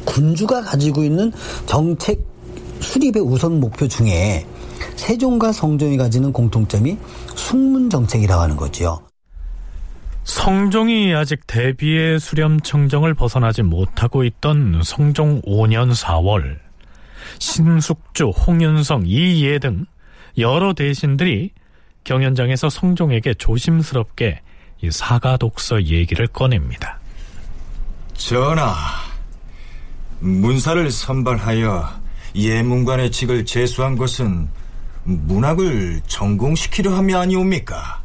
군주가 가지고 있는 정책 수립의 우선 목표 중에 세종과 성종이 가지는 공통점이 숙문정책이라고 하는 거죠. 성종이 아직 대비의 수렴청정을 벗어나지 못하고 있던 성종 5년 4월, 신숙주, 홍윤성, 이예 등 여러 대신들이 경연장에서 성종에게 조심스럽게 이 사가독서 얘기를 꺼냅니다. 전하, 문사를 선발하여 예문관의 직을 제수한 것은 문학을 전공시키려 함이 아니옵니까?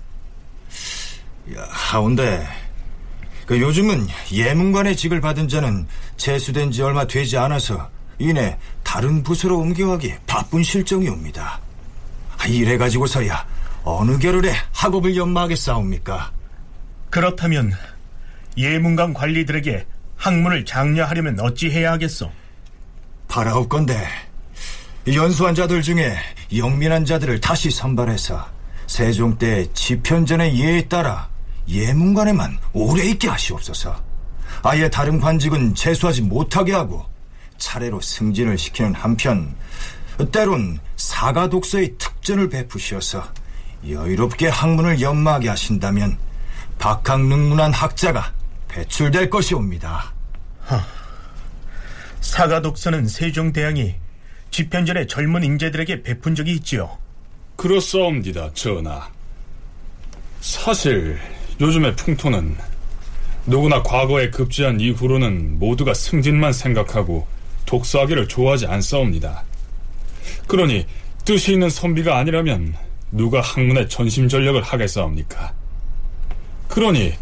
하온데 요즘은 예문관의 직을 받은 자는 제수된 지 얼마 되지 않아서 이내 다른 부서로 옮겨가기 바쁜 실정이옵니다. 이래가지고서야 어느 겨를에 학업을 연마하겠사옵니까? 그렇다면 예문관 관리들에게 학문을 장려하려면 어찌해야 하겠소? 바라옵건대 연수한 자들 중에 영민한 자들을 다시 선발해서 세종 때 집현전의 예에 따라 예문관에만 오래 있게 하시옵소서. 아예 다른 관직은 제수하지 못하게 하고 차례로 승진을 시키는 한편 때론 사가독서의 특전을 베푸시어서 여유롭게 학문을 연마하게 하신다면 박학능문한 학자가 배출될 것이옵니다. 사가독서는 세종대왕이 집현전의 젊은 인재들에게 베푼 적이 있지요. 그렇사옵니다, 전하. 사실 요즘의 풍토는 누구나 과거에 급제한 이후로는 모두가 승진만 생각하고 독서하기를 좋아하지 않사옵니다. 그러니 뜻이 있는 선비가 아니라면 누가 학문에 전심전력을 하겠사옵니까? 그러니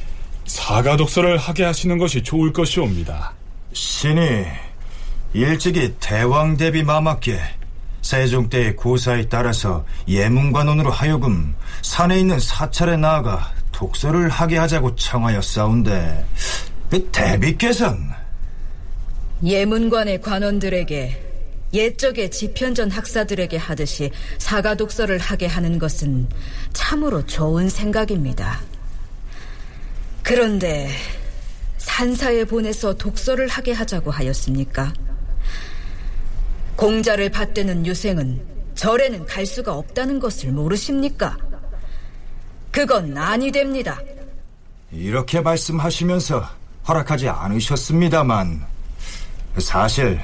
사가독서를 하게 하시는 것이 좋을 것이옵니다. 신이 일찍이 대왕 대비 마맞게 세종 때의 고사에 따라서 예문관원으로 하여금 산에 있는 사찰에 나아가 독서를 하게 하자고 청하였사온데 대비께서는 예문관의 관원들에게 옛적의 집현전 학사들에게 하듯이 사가 독서를 하게 하는 것은 참으로 좋은 생각입니다. 그런데 산사에 보내서 독서를 하게 하자고 하였습니까? 공자를 받드는 유생은 절에는 갈 수가 없다는 것을 모르십니까? 그건 아니 됩니다. 이렇게 말씀하시면서 허락하지 않으셨습니다만 사실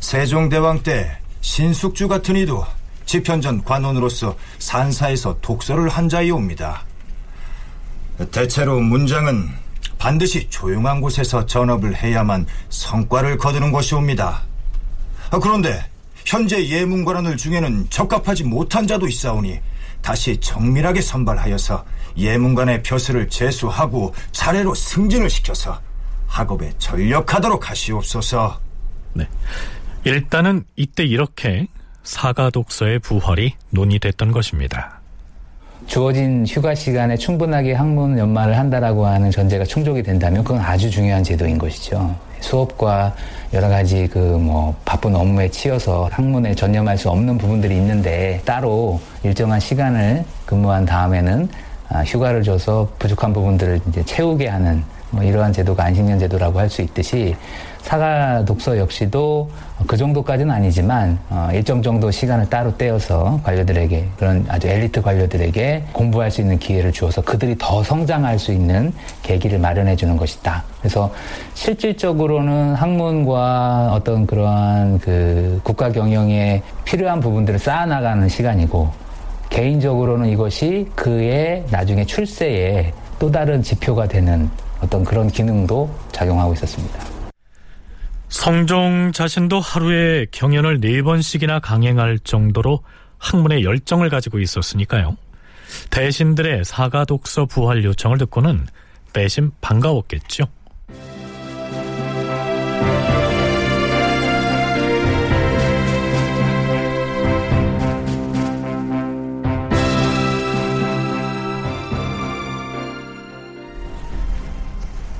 세종대왕 때 신숙주 같은 이도 집현전 관원으로서 산사에서 독서를 한 자이옵니다. 대체로 문장은 반드시 조용한 곳에서 전업을 해야만 성과를 거두는 것이옵니다. 그런데 현재 예문관원을 중에는 적합하지 못한 자도 있사오니 다시 정밀하게 선발하여서 예문관의 벼슬을 제수하고 차례로 승진을 시켜서 학업에 전력하도록 하시옵소서. 네, 일단은 이때 이렇게 사가독서의 부활이 논의됐던 것입니다. 주어진 휴가 시간에 충분하게 학문 연마를 한다라고 하는 전제가 충족이 된다면 그건 아주 중요한 제도인 것이죠. 수업과 여러 가지 바쁜 업무에 치여서 학문에 전념할 수 없는 부분들이 있는데 따로 일정한 시간을 근무한 다음에는 휴가를 줘서 부족한 부분들을 이제 채우게 하는 이러한 제도가 안식년 제도라고 할 수 있듯이 사가 독서 역시도 그 정도까지는 아니지만 일정 정도 시간을 따로 떼어서 관료들에게, 그런 아주 엘리트 관료들에게 공부할 수 있는 기회를 주어서 그들이 더 성장할 수 있는 계기를 마련해 주는 것이다. 그래서 실질적으로는 학문과 어떤 그러한 국가 경영에 필요한 부분들을 쌓아나가는 시간이고, 개인적으로는 이것이 그의 나중에 출세에 또 다른 지표가 되는 어떤 그런 기능도 작용하고 있었습니다. 성종 자신도 하루에 경연을 4번씩이나 강행할 정도로 학문에 열정을 가지고 있었으니까요. 대신들의 사가 독서 부활 요청을 듣고는 내심 반가웠겠죠.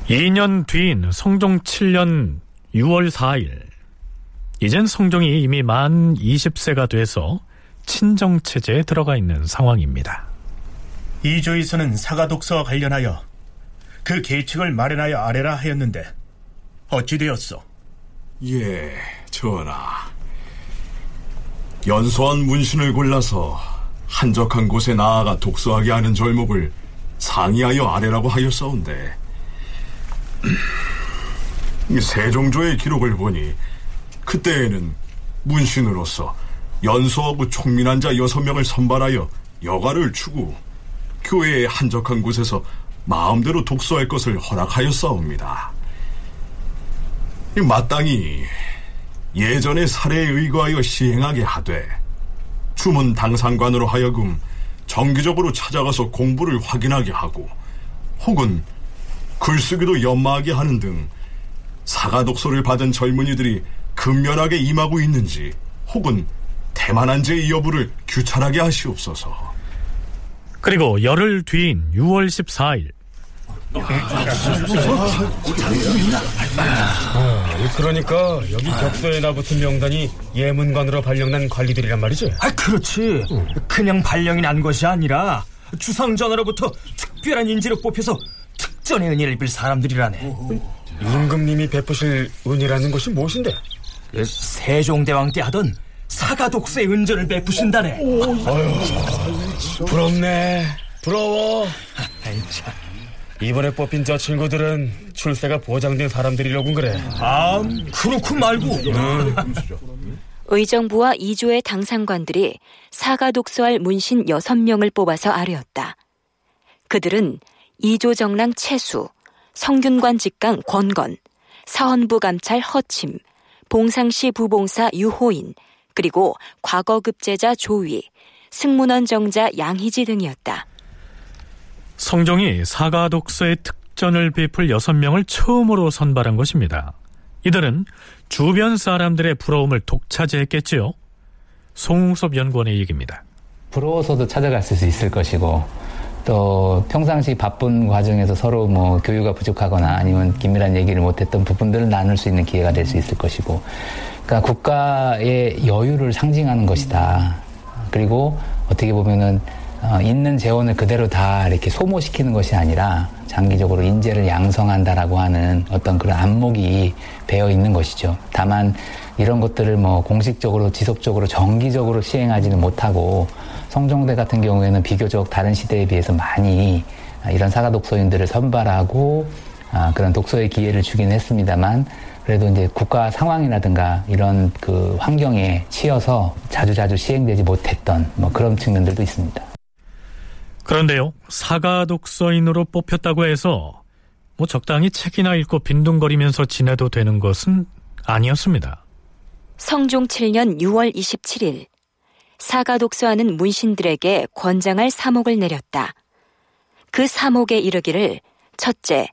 (목소리) 2년 뒤인 성종 7년 6월 4일, 이젠 성종이 이미 만 20세가 돼서 친정체제에 들어가 있는 상황입니다. 이조에서는 사가독서와 관련하여 그 계책을 마련하여 아래라 하였는데 어찌 되었소? 예, 전하, 연소한 문신을 골라서 한적한 곳에 나아가 독서하게 하는 절목을 상의하여 아래라고 하였사온데 세종조의 기록을 보니 그때에는 문신으로서 연소하고 총민한 자 6명을 선발하여 여가를 추구, 교회의 한적한 곳에서 마음대로 독서할 것을 허락하였사옵니다. 마땅히 예전의 사례에 의거하여 시행하게 하되 주문 당상관으로 하여금 정기적으로 찾아가서 공부를 확인하게 하고 혹은 글쓰기도 연마하게 하는 등 사가 독서를 받은 젊은이들이 근면하게 임하고 있는지 혹은 대만한지의 여부를 규찰하게 하시옵소서. 그리고 열흘 뒤인 6월 14일. 그러니까 여기 벽돌에나 붙은 명단이 예문관으로 발령난 관리들이란 말이지? 아, 그렇지. 그냥 발령이 난 것이 아니라 주상전하로부터 특별한 인재로 뽑혀서 특전의 은혜를 빌 사람들이라네. 임금님이 베푸실 은이라는 것이 무엇인데? 세종대왕 때 하던 사가독서의 은전을 베푸신다네. 아유, 부럽네. 부러워. 이번에 뽑힌 저 친구들은 출세가 보장된 사람들이려군 그래. 아, 그렇군 말고. 의정부와 이조의 당상관들이 사가독서할 문신 6명을 뽑아서 아뢰었다. 그들은 이조정랑 채수, 성균관 직강 권건, 사헌부 감찰 허침, 봉상시 부봉사 유호인, 그리고 과거급제자 조위, 승문원 정자 양희지 등이었다. 성종이 사가독서의 특전을 베풀 6명을 처음으로 선발한 것입니다. 이들은 주변 사람들의 부러움을 독차지했겠지요. 송웅섭 연구원의 얘기입니다. 부러워서도 찾아갔을 수 있을 것이고, 또 평상시 바쁜 과정에서 서로 뭐 교유가 부족하거나 아니면 긴밀한 얘기를 못했던 부분들을 나눌 수 있는 기회가 될 수 있을 것이고, 그러니까 국가의 여유를 상징하는 것이다. 그리고 어떻게 보면은 있는 재원을 그대로 다 이렇게 소모시키는 것이 아니라 장기적으로 인재를 양성한다라고 하는 어떤 그런 안목이 배어 있는 것이죠. 다만 이런 것들을 뭐 공식적으로 지속적으로 정기적으로 시행하지는 못하고, 성종대 같은 경우에는 비교적 다른 시대에 비해서 많이 이런 사가독서인들을 선발하고 그런 독서의 기회를 주긴 했습니다만, 그래도 이제 국가 상황이라든가 이런 그 환경에 치여서 자주자주 시행되지 못했던 뭐 그런 측면들도 있습니다. 그런데요, 사가독서인으로 뽑혔다고 해서 뭐 적당히 책이나 읽고 빈둥거리면서 지내도 되는 것은 아니었습니다. 성종 7년 6월 27일, 사가독서하는 문신들에게 권장할 사목을 내렸다. 그 사목에 이르기를, 첫째,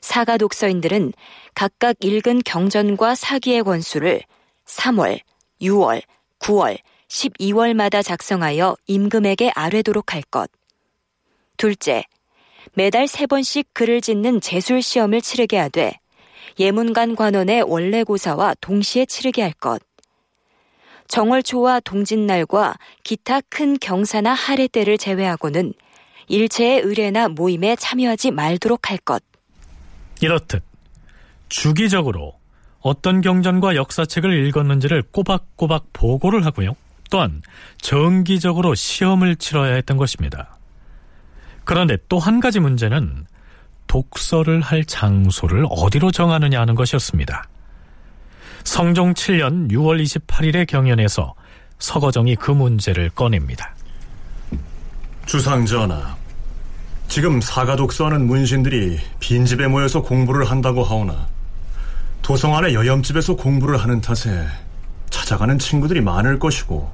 사가독서인들은 각각 읽은 경전과 사기의 권수를 3월, 6월, 9월, 12월마다 작성하여 임금에게 아뢰도록 할 것. 둘째, 매달 3번씩 글을 짓는 제술시험을 치르게 하되 예문관 관원의 원래 고사와 동시에 치르게 할 것. 정월초와 동짓날과 기타 큰 경사나 할애 때를 제외하고는 일체의 의례나 모임에 참여하지 말도록 할 것. 이렇듯 주기적으로 어떤 경전과 역사책을 읽었는지를 꼬박꼬박 보고를 하고요, 또한 정기적으로 시험을 치러야 했던 것입니다. 그런데 또 한 가지 문제는 독서를 할 장소를 어디로 정하느냐 하는 것이었습니다. 성종 7년 6월 28일의 경연에서 서거정이 그 문제를 꺼냅니다. 주상전하, 지금 사가독서하는 문신들이 빈집에 모여서 공부를 한다고 하오나 도성 안의 여염집에서 공부를 하는 탓에 찾아가는 친구들이 많을 것이고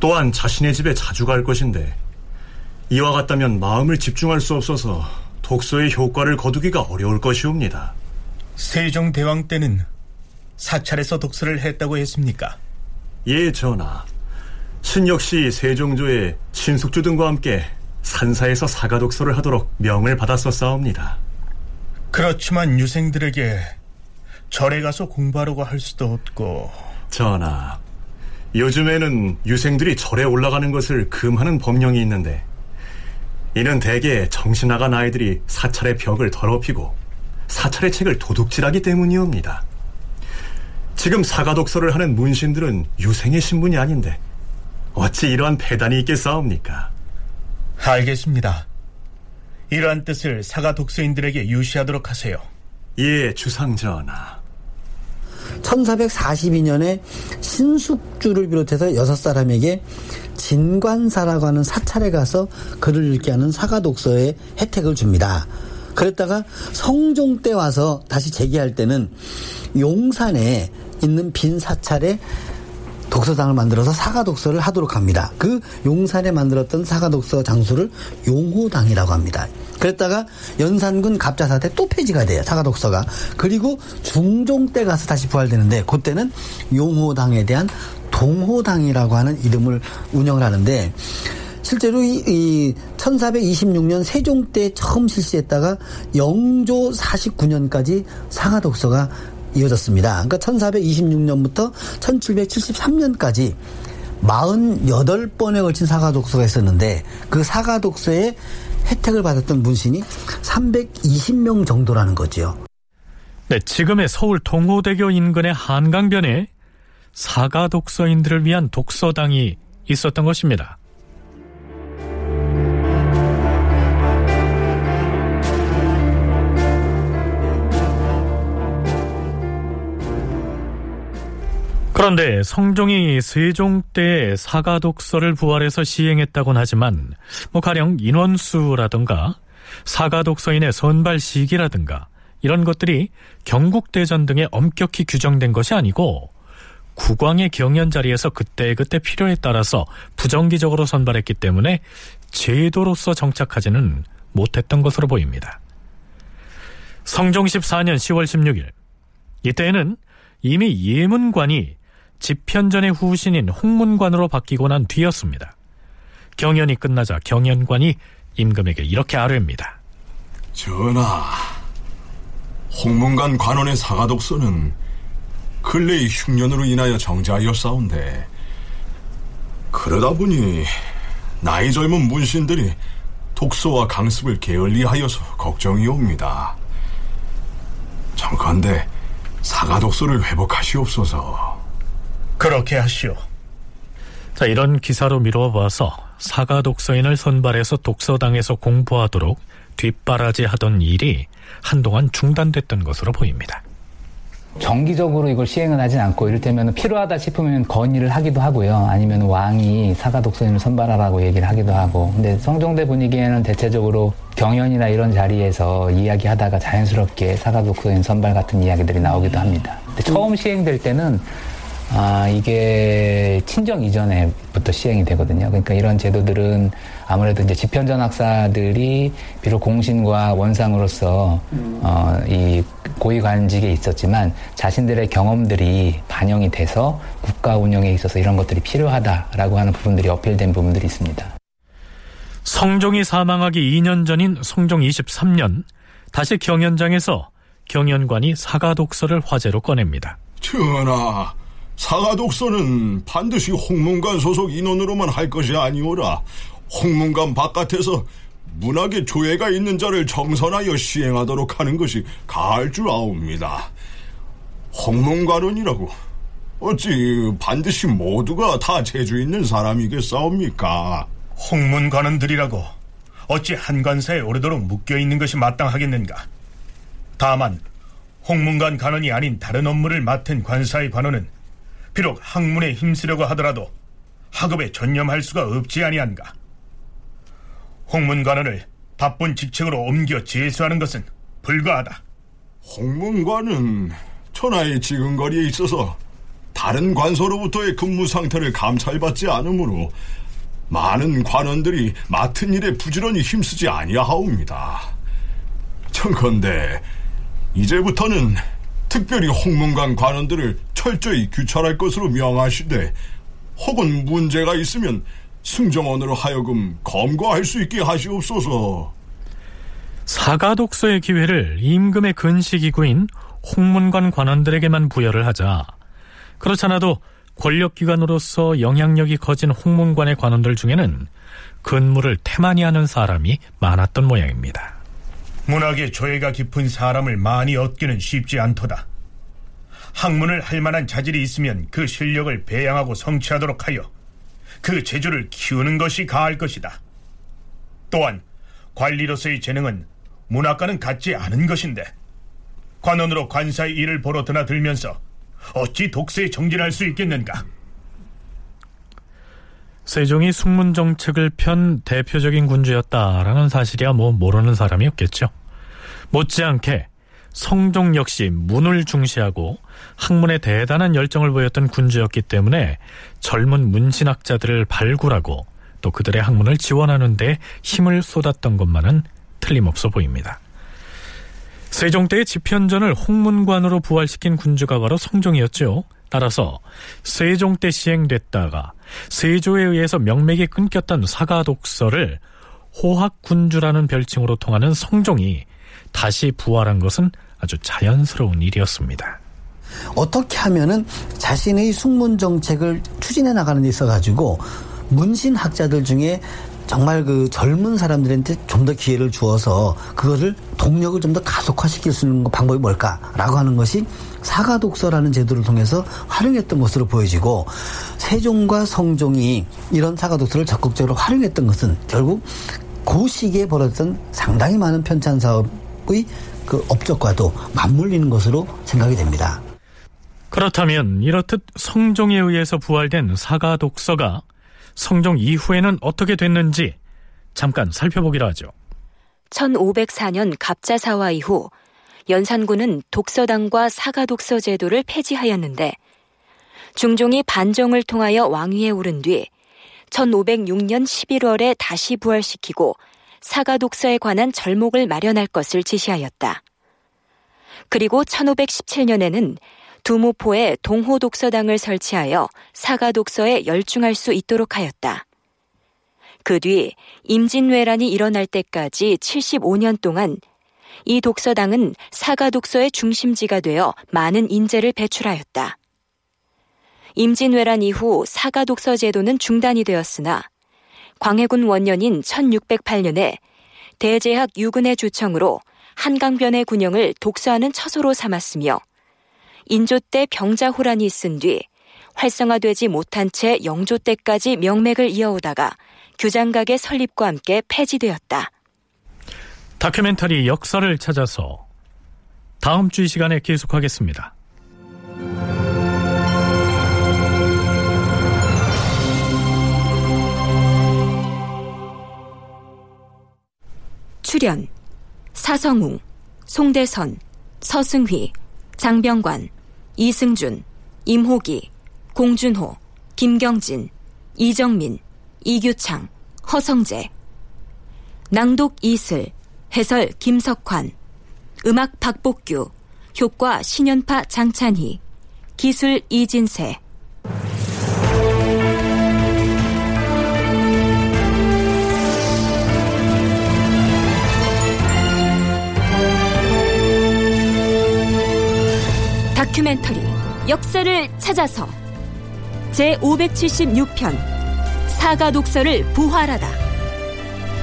또한 자신의 집에 자주 갈 것인데 이와 같다면 마음을 집중할 수 없어서 독서의 효과를 거두기가 어려울 것이옵니다. 세종대왕 때는 사찰에서 독서를 했다고 했습니까? 예, 전하. 신 역시 세종조의 신숙주 등과 함께 산사에서 사가독서를 하도록 명을 받았었사옵니다. 그렇지만 유생들에게 절에 가서 공부하라고 할 수도 없고. 전하, 요즘에는 유생들이 절에 올라가는 것을 금하는 법령이 있는데 이는 대개 정신나간 아이들이 사찰의 벽을 더럽히고 사찰의 책을 도둑질하기 때문이옵니다. 지금 사가독서를 하는 문신들은 유생의 신분이 아닌데 어찌 이러한 배단이 있겠사옵니까? 알겠습니다. 이러한 뜻을 사가독서인들에게 유시하도록 하세요. 예, 주상전하. 1442년에 신숙주를 비롯해서 6사람에게 진관사라고 하는 사찰에 가서 글을 읽게 하는 사가독서의 혜택을 줍니다. 그랬다가 성종 때 와서 다시 재개할 때는 용산에 있는 빈 사찰에 독서장을 만들어서 사가독서를 하도록 합니다. 그 용산에 만들었던 사가독서 장소를 용호당이라고 합니다. 그랬다가 연산군 갑자사 때 또 폐지가 돼요, 사가독서가. 그리고 중종 때 가서 다시 부활되는데 그때는 용호당에 대한 동호당이라고 하는 이름을 운영을 하는데 실제로 이 1426년 세종 때 처음 실시했다가 영조 49년까지 사가독서가 이어졌습니다. 그러니까 1426년부터 1773년까지 48번에 걸친 사가독서가 있었는데 그 사가독서의 혜택을 받았던 문신이 320명 정도라는 거죠. 네, 지금의 서울 동호대교 인근의 한강변에 사가독서인들을 위한 독서당이 있었던 것입니다. 그런데 성종이 세종 때 사가독서를 부활해서 시행했다곤 하지만 가령 인원수라든가 사가독서인의 선발 시기라든가 이런 것들이 경국대전 등에 엄격히 규정된 것이 아니고 국왕의 경연 자리에서 그때그때 필요에 따라서 부정기적으로 선발했기 때문에 제도로서 정착하지는 못했던 것으로 보입니다. 성종 14년 10월 16일 이때에는 이미 예문관이 집현전의 후신인 홍문관으로 바뀌고 난 뒤였습니다. 경연이 끝나자 경연관이 임금에게 이렇게 아뢰입니다. 전하, 홍문관 관원의 사가독서는 근래의 흉년으로 인하여 정지하였사온데 그러다 보니 나이 젊은 문신들이 독서와 강습을 게을리하여서 걱정이옵니다. 청컨대 사가독서를 회복하시옵소서. 그렇게 하시오. 자, 이런 기사로 미루어 봐서 사가독서인을 선발해서 독서당에서 공부하도록 뒷바라지하던 일이 한동안 중단됐던 것으로 보입니다. 정기적으로 이걸 시행은 하진 않고 이를테면 필요하다 싶으면 건의를 하기도 하고요. 아니면 왕이 사가독서인을 선발하라고 얘기를 하기도 하고. 근데 성종대 분위기에는 대체적으로 경연이나 이런 자리에서 이야기하다가 자연스럽게 사가독서인 선발 같은 이야기들이 나오기도 합니다. 근데 처음 시행될 때는 이게 친정 이전에부터 시행이 되거든요. 그러니까 이런 제도들은 아무래도 이제 집현전 학사들이 비록 공신과 원상으로서 이 고위관직에 있었지만 자신들의 경험들이 반영이 돼서 국가 운영에 있어서 이런 것들이 필요하다라고 하는 부분들이 어필된 부분들이 있습니다. 성종이 사망하기 2년 전인 성종 23년 다시 경연장에서 경연관이 사가독서를 화제로 꺼냅니다. 전하, 사가독서는 반드시 홍문관 소속 인원으로만 할 것이 아니오라 홍문관 바깥에서 문학의 조예가 있는 자를 정선하여 시행하도록 하는 것이 가할 줄 아옵니다. 홍문관원이라고 어찌 반드시 모두가 다 재주 있는 사람이겠사옵니까? 홍문관원들이라고 어찌 한관사에 오르도록 묶여있는 것이 마땅하겠는가? 다만 홍문관 관원이 아닌 다른 업무를 맡은 관사의 관원은 비록 학문에 힘쓰려고 하더라도 학업에 전념할 수가 없지 아니한가? 홍문관원을 바쁜 직책으로 옮겨 제수하는 것은 불가하다. 홍문관은 천하의 지근거리에 있어서 다른 관서로부터의 근무 상태를 감찰받지 않으므로 많은 관원들이 맡은 일에 부지런히 힘쓰지 아니하옵니다. 청컨대 이제부터는 특별히 홍문관 관원들을 철저히 규찰할 것으로 명하시되, 혹은 문제가 있으면 승정원으로 하여금 검거할 수 있게 하시옵소서. 사가독서의 기회를 임금의 근시기구인 홍문관 관원들에게만 부여를 하자, 그렇잖아도 권력기관으로서 영향력이 커진 홍문관의 관원들 중에는 근무를 태만히 하는 사람이 많았던 모양입니다. 문학의 조예가 깊은 사람을 많이 얻기는 쉽지 않도다. 학문을 할 만한 자질이 있으면 그 실력을 배양하고 성취하도록 하여 그 재주를 키우는 것이 가할 것이다. 또한 관리로서의 재능은 문학과는 같지 않은 것인데, 관원으로 관사의 일을 보러 드나들면서 어찌 독서에 정진할 수 있겠는가? 세종이 숙문정책을 편 대표적인 군주였다라는 사실이야 뭐 모르는 사람이 없겠죠. 못지않게 성종 역시 문을 중시하고 학문에 대단한 열정을 보였던 군주였기 때문에 젊은 문신학자들을 발굴하고 또 그들의 학문을 지원하는 데 힘을 쏟았던 것만은 틀림없어 보입니다. 세종 때의 집현전을 홍문관으로 부활시킨 군주가 바로 성종이었죠. 따라서 세종 때 시행됐다가 세조에 의해서 명맥이 끊겼던 사가독서를 호학군주라는 별칭으로 통하는 성종이 다시 부활한 것은 아주 자연스러운 일이었습니다. 어떻게 하면은 자신의 숙문정책을 추진해 나가는 데 있어가지고 문신학자들 중에 정말 그 젊은 사람들한테 좀 더 기회를 주어서 그것을 동력을 좀 더 가속화시킬 수 있는 방법이 뭘까라고 하는 것이 사가독서라는 제도를 통해서 활용했던 것으로 보여지고, 세종과 성종이 이런 사가독서를 적극적으로 활용했던 것은 결국 그 시기에 벌어졌던 상당히 많은 편찬 사업의 그 업적과도 맞물리는 것으로 생각이 됩니다. 그렇다면 이렇듯 성종에 의해서 부활된 사가독서가 성종 이후에는 어떻게 됐는지 잠깐 살펴보기로 하죠. 1504년 갑자사화 이후 연산군은 독서당과 사가독서 제도를 폐지하였는데, 중종이 반정을 통하여 왕위에 오른 뒤 1506년 11월에 다시 부활시키고 사가독서에 관한 절목을 마련할 것을 지시하였다. 그리고 1517년에는 두모포에 동호독서당을 설치하여 사가독서에 열중할 수 있도록 하였다. 그 뒤 임진왜란이 일어날 때까지 75년 동안 이 독서당은 사가독서의 중심지가 되어 많은 인재를 배출하였다. 임진왜란 이후 사가독서 제도는 중단이 되었으나 광해군 원년인 1608년에 대제학 유근의 주청으로 한강변의 군영을 독서하는 처소로 삼았으며, 인조 때 병자호란이 있은 뒤 활성화되지 못한 채 영조 때까지 명맥을 이어오다가 규장각의 설립과 함께 폐지되었다. 다큐멘터리 역사를 찾아서 다음 주 이 시간에 계속하겠습니다. 출연 사성웅, 송대선, 서승휘, 장병관, 이승준, 임호기, 공준호, 김경진, 이정민, 이규창, 허성재. 낭독 이슬, 해설 김석환, 음악 박복규, 효과 신연파 장찬희, 기술 이진세. 다큐멘터리 역사를 찾아서 제576편 사가독서를 부활하다,